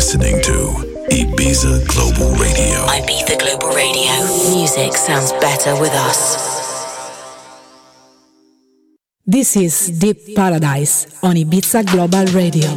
listening to Ibiza Global Radio. Ibiza Global Radio. Music sounds better with us. This is Deep Paradise on Ibiza Global Radio.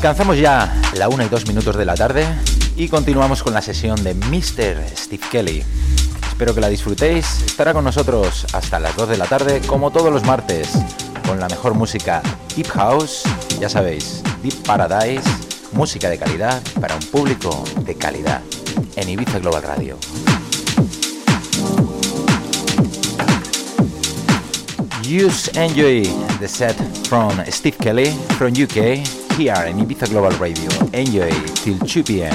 Alcanzamos ya la 1 y 2 minutos de la tarde y continuamos con la sesión de Mr. Steve Kelly. Espero que la disfrutéis. Estará con nosotros hasta las 2 de la tarde, como todos los martes, con la mejor música Deep House. Ya sabéis, Deep Paradise, música de calidad para un público de calidad en Ibiza Global Radio. Use enjoy the set from Steve Kelly from UK. Here in Ibiza Global Radio. Enjoy till 2 p.m.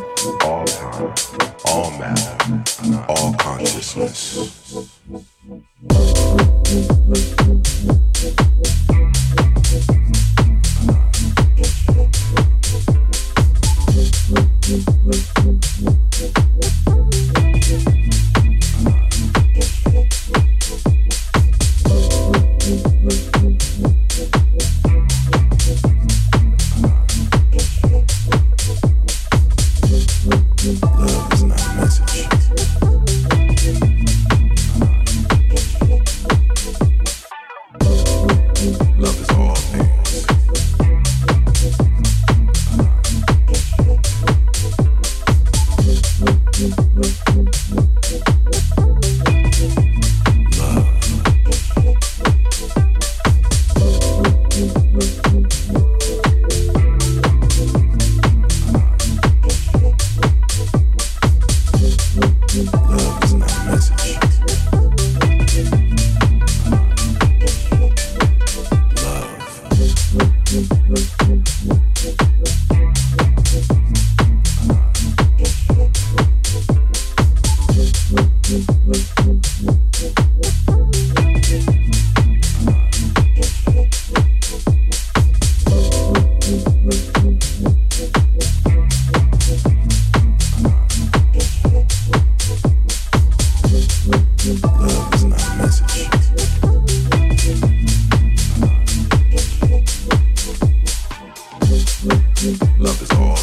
Love is all.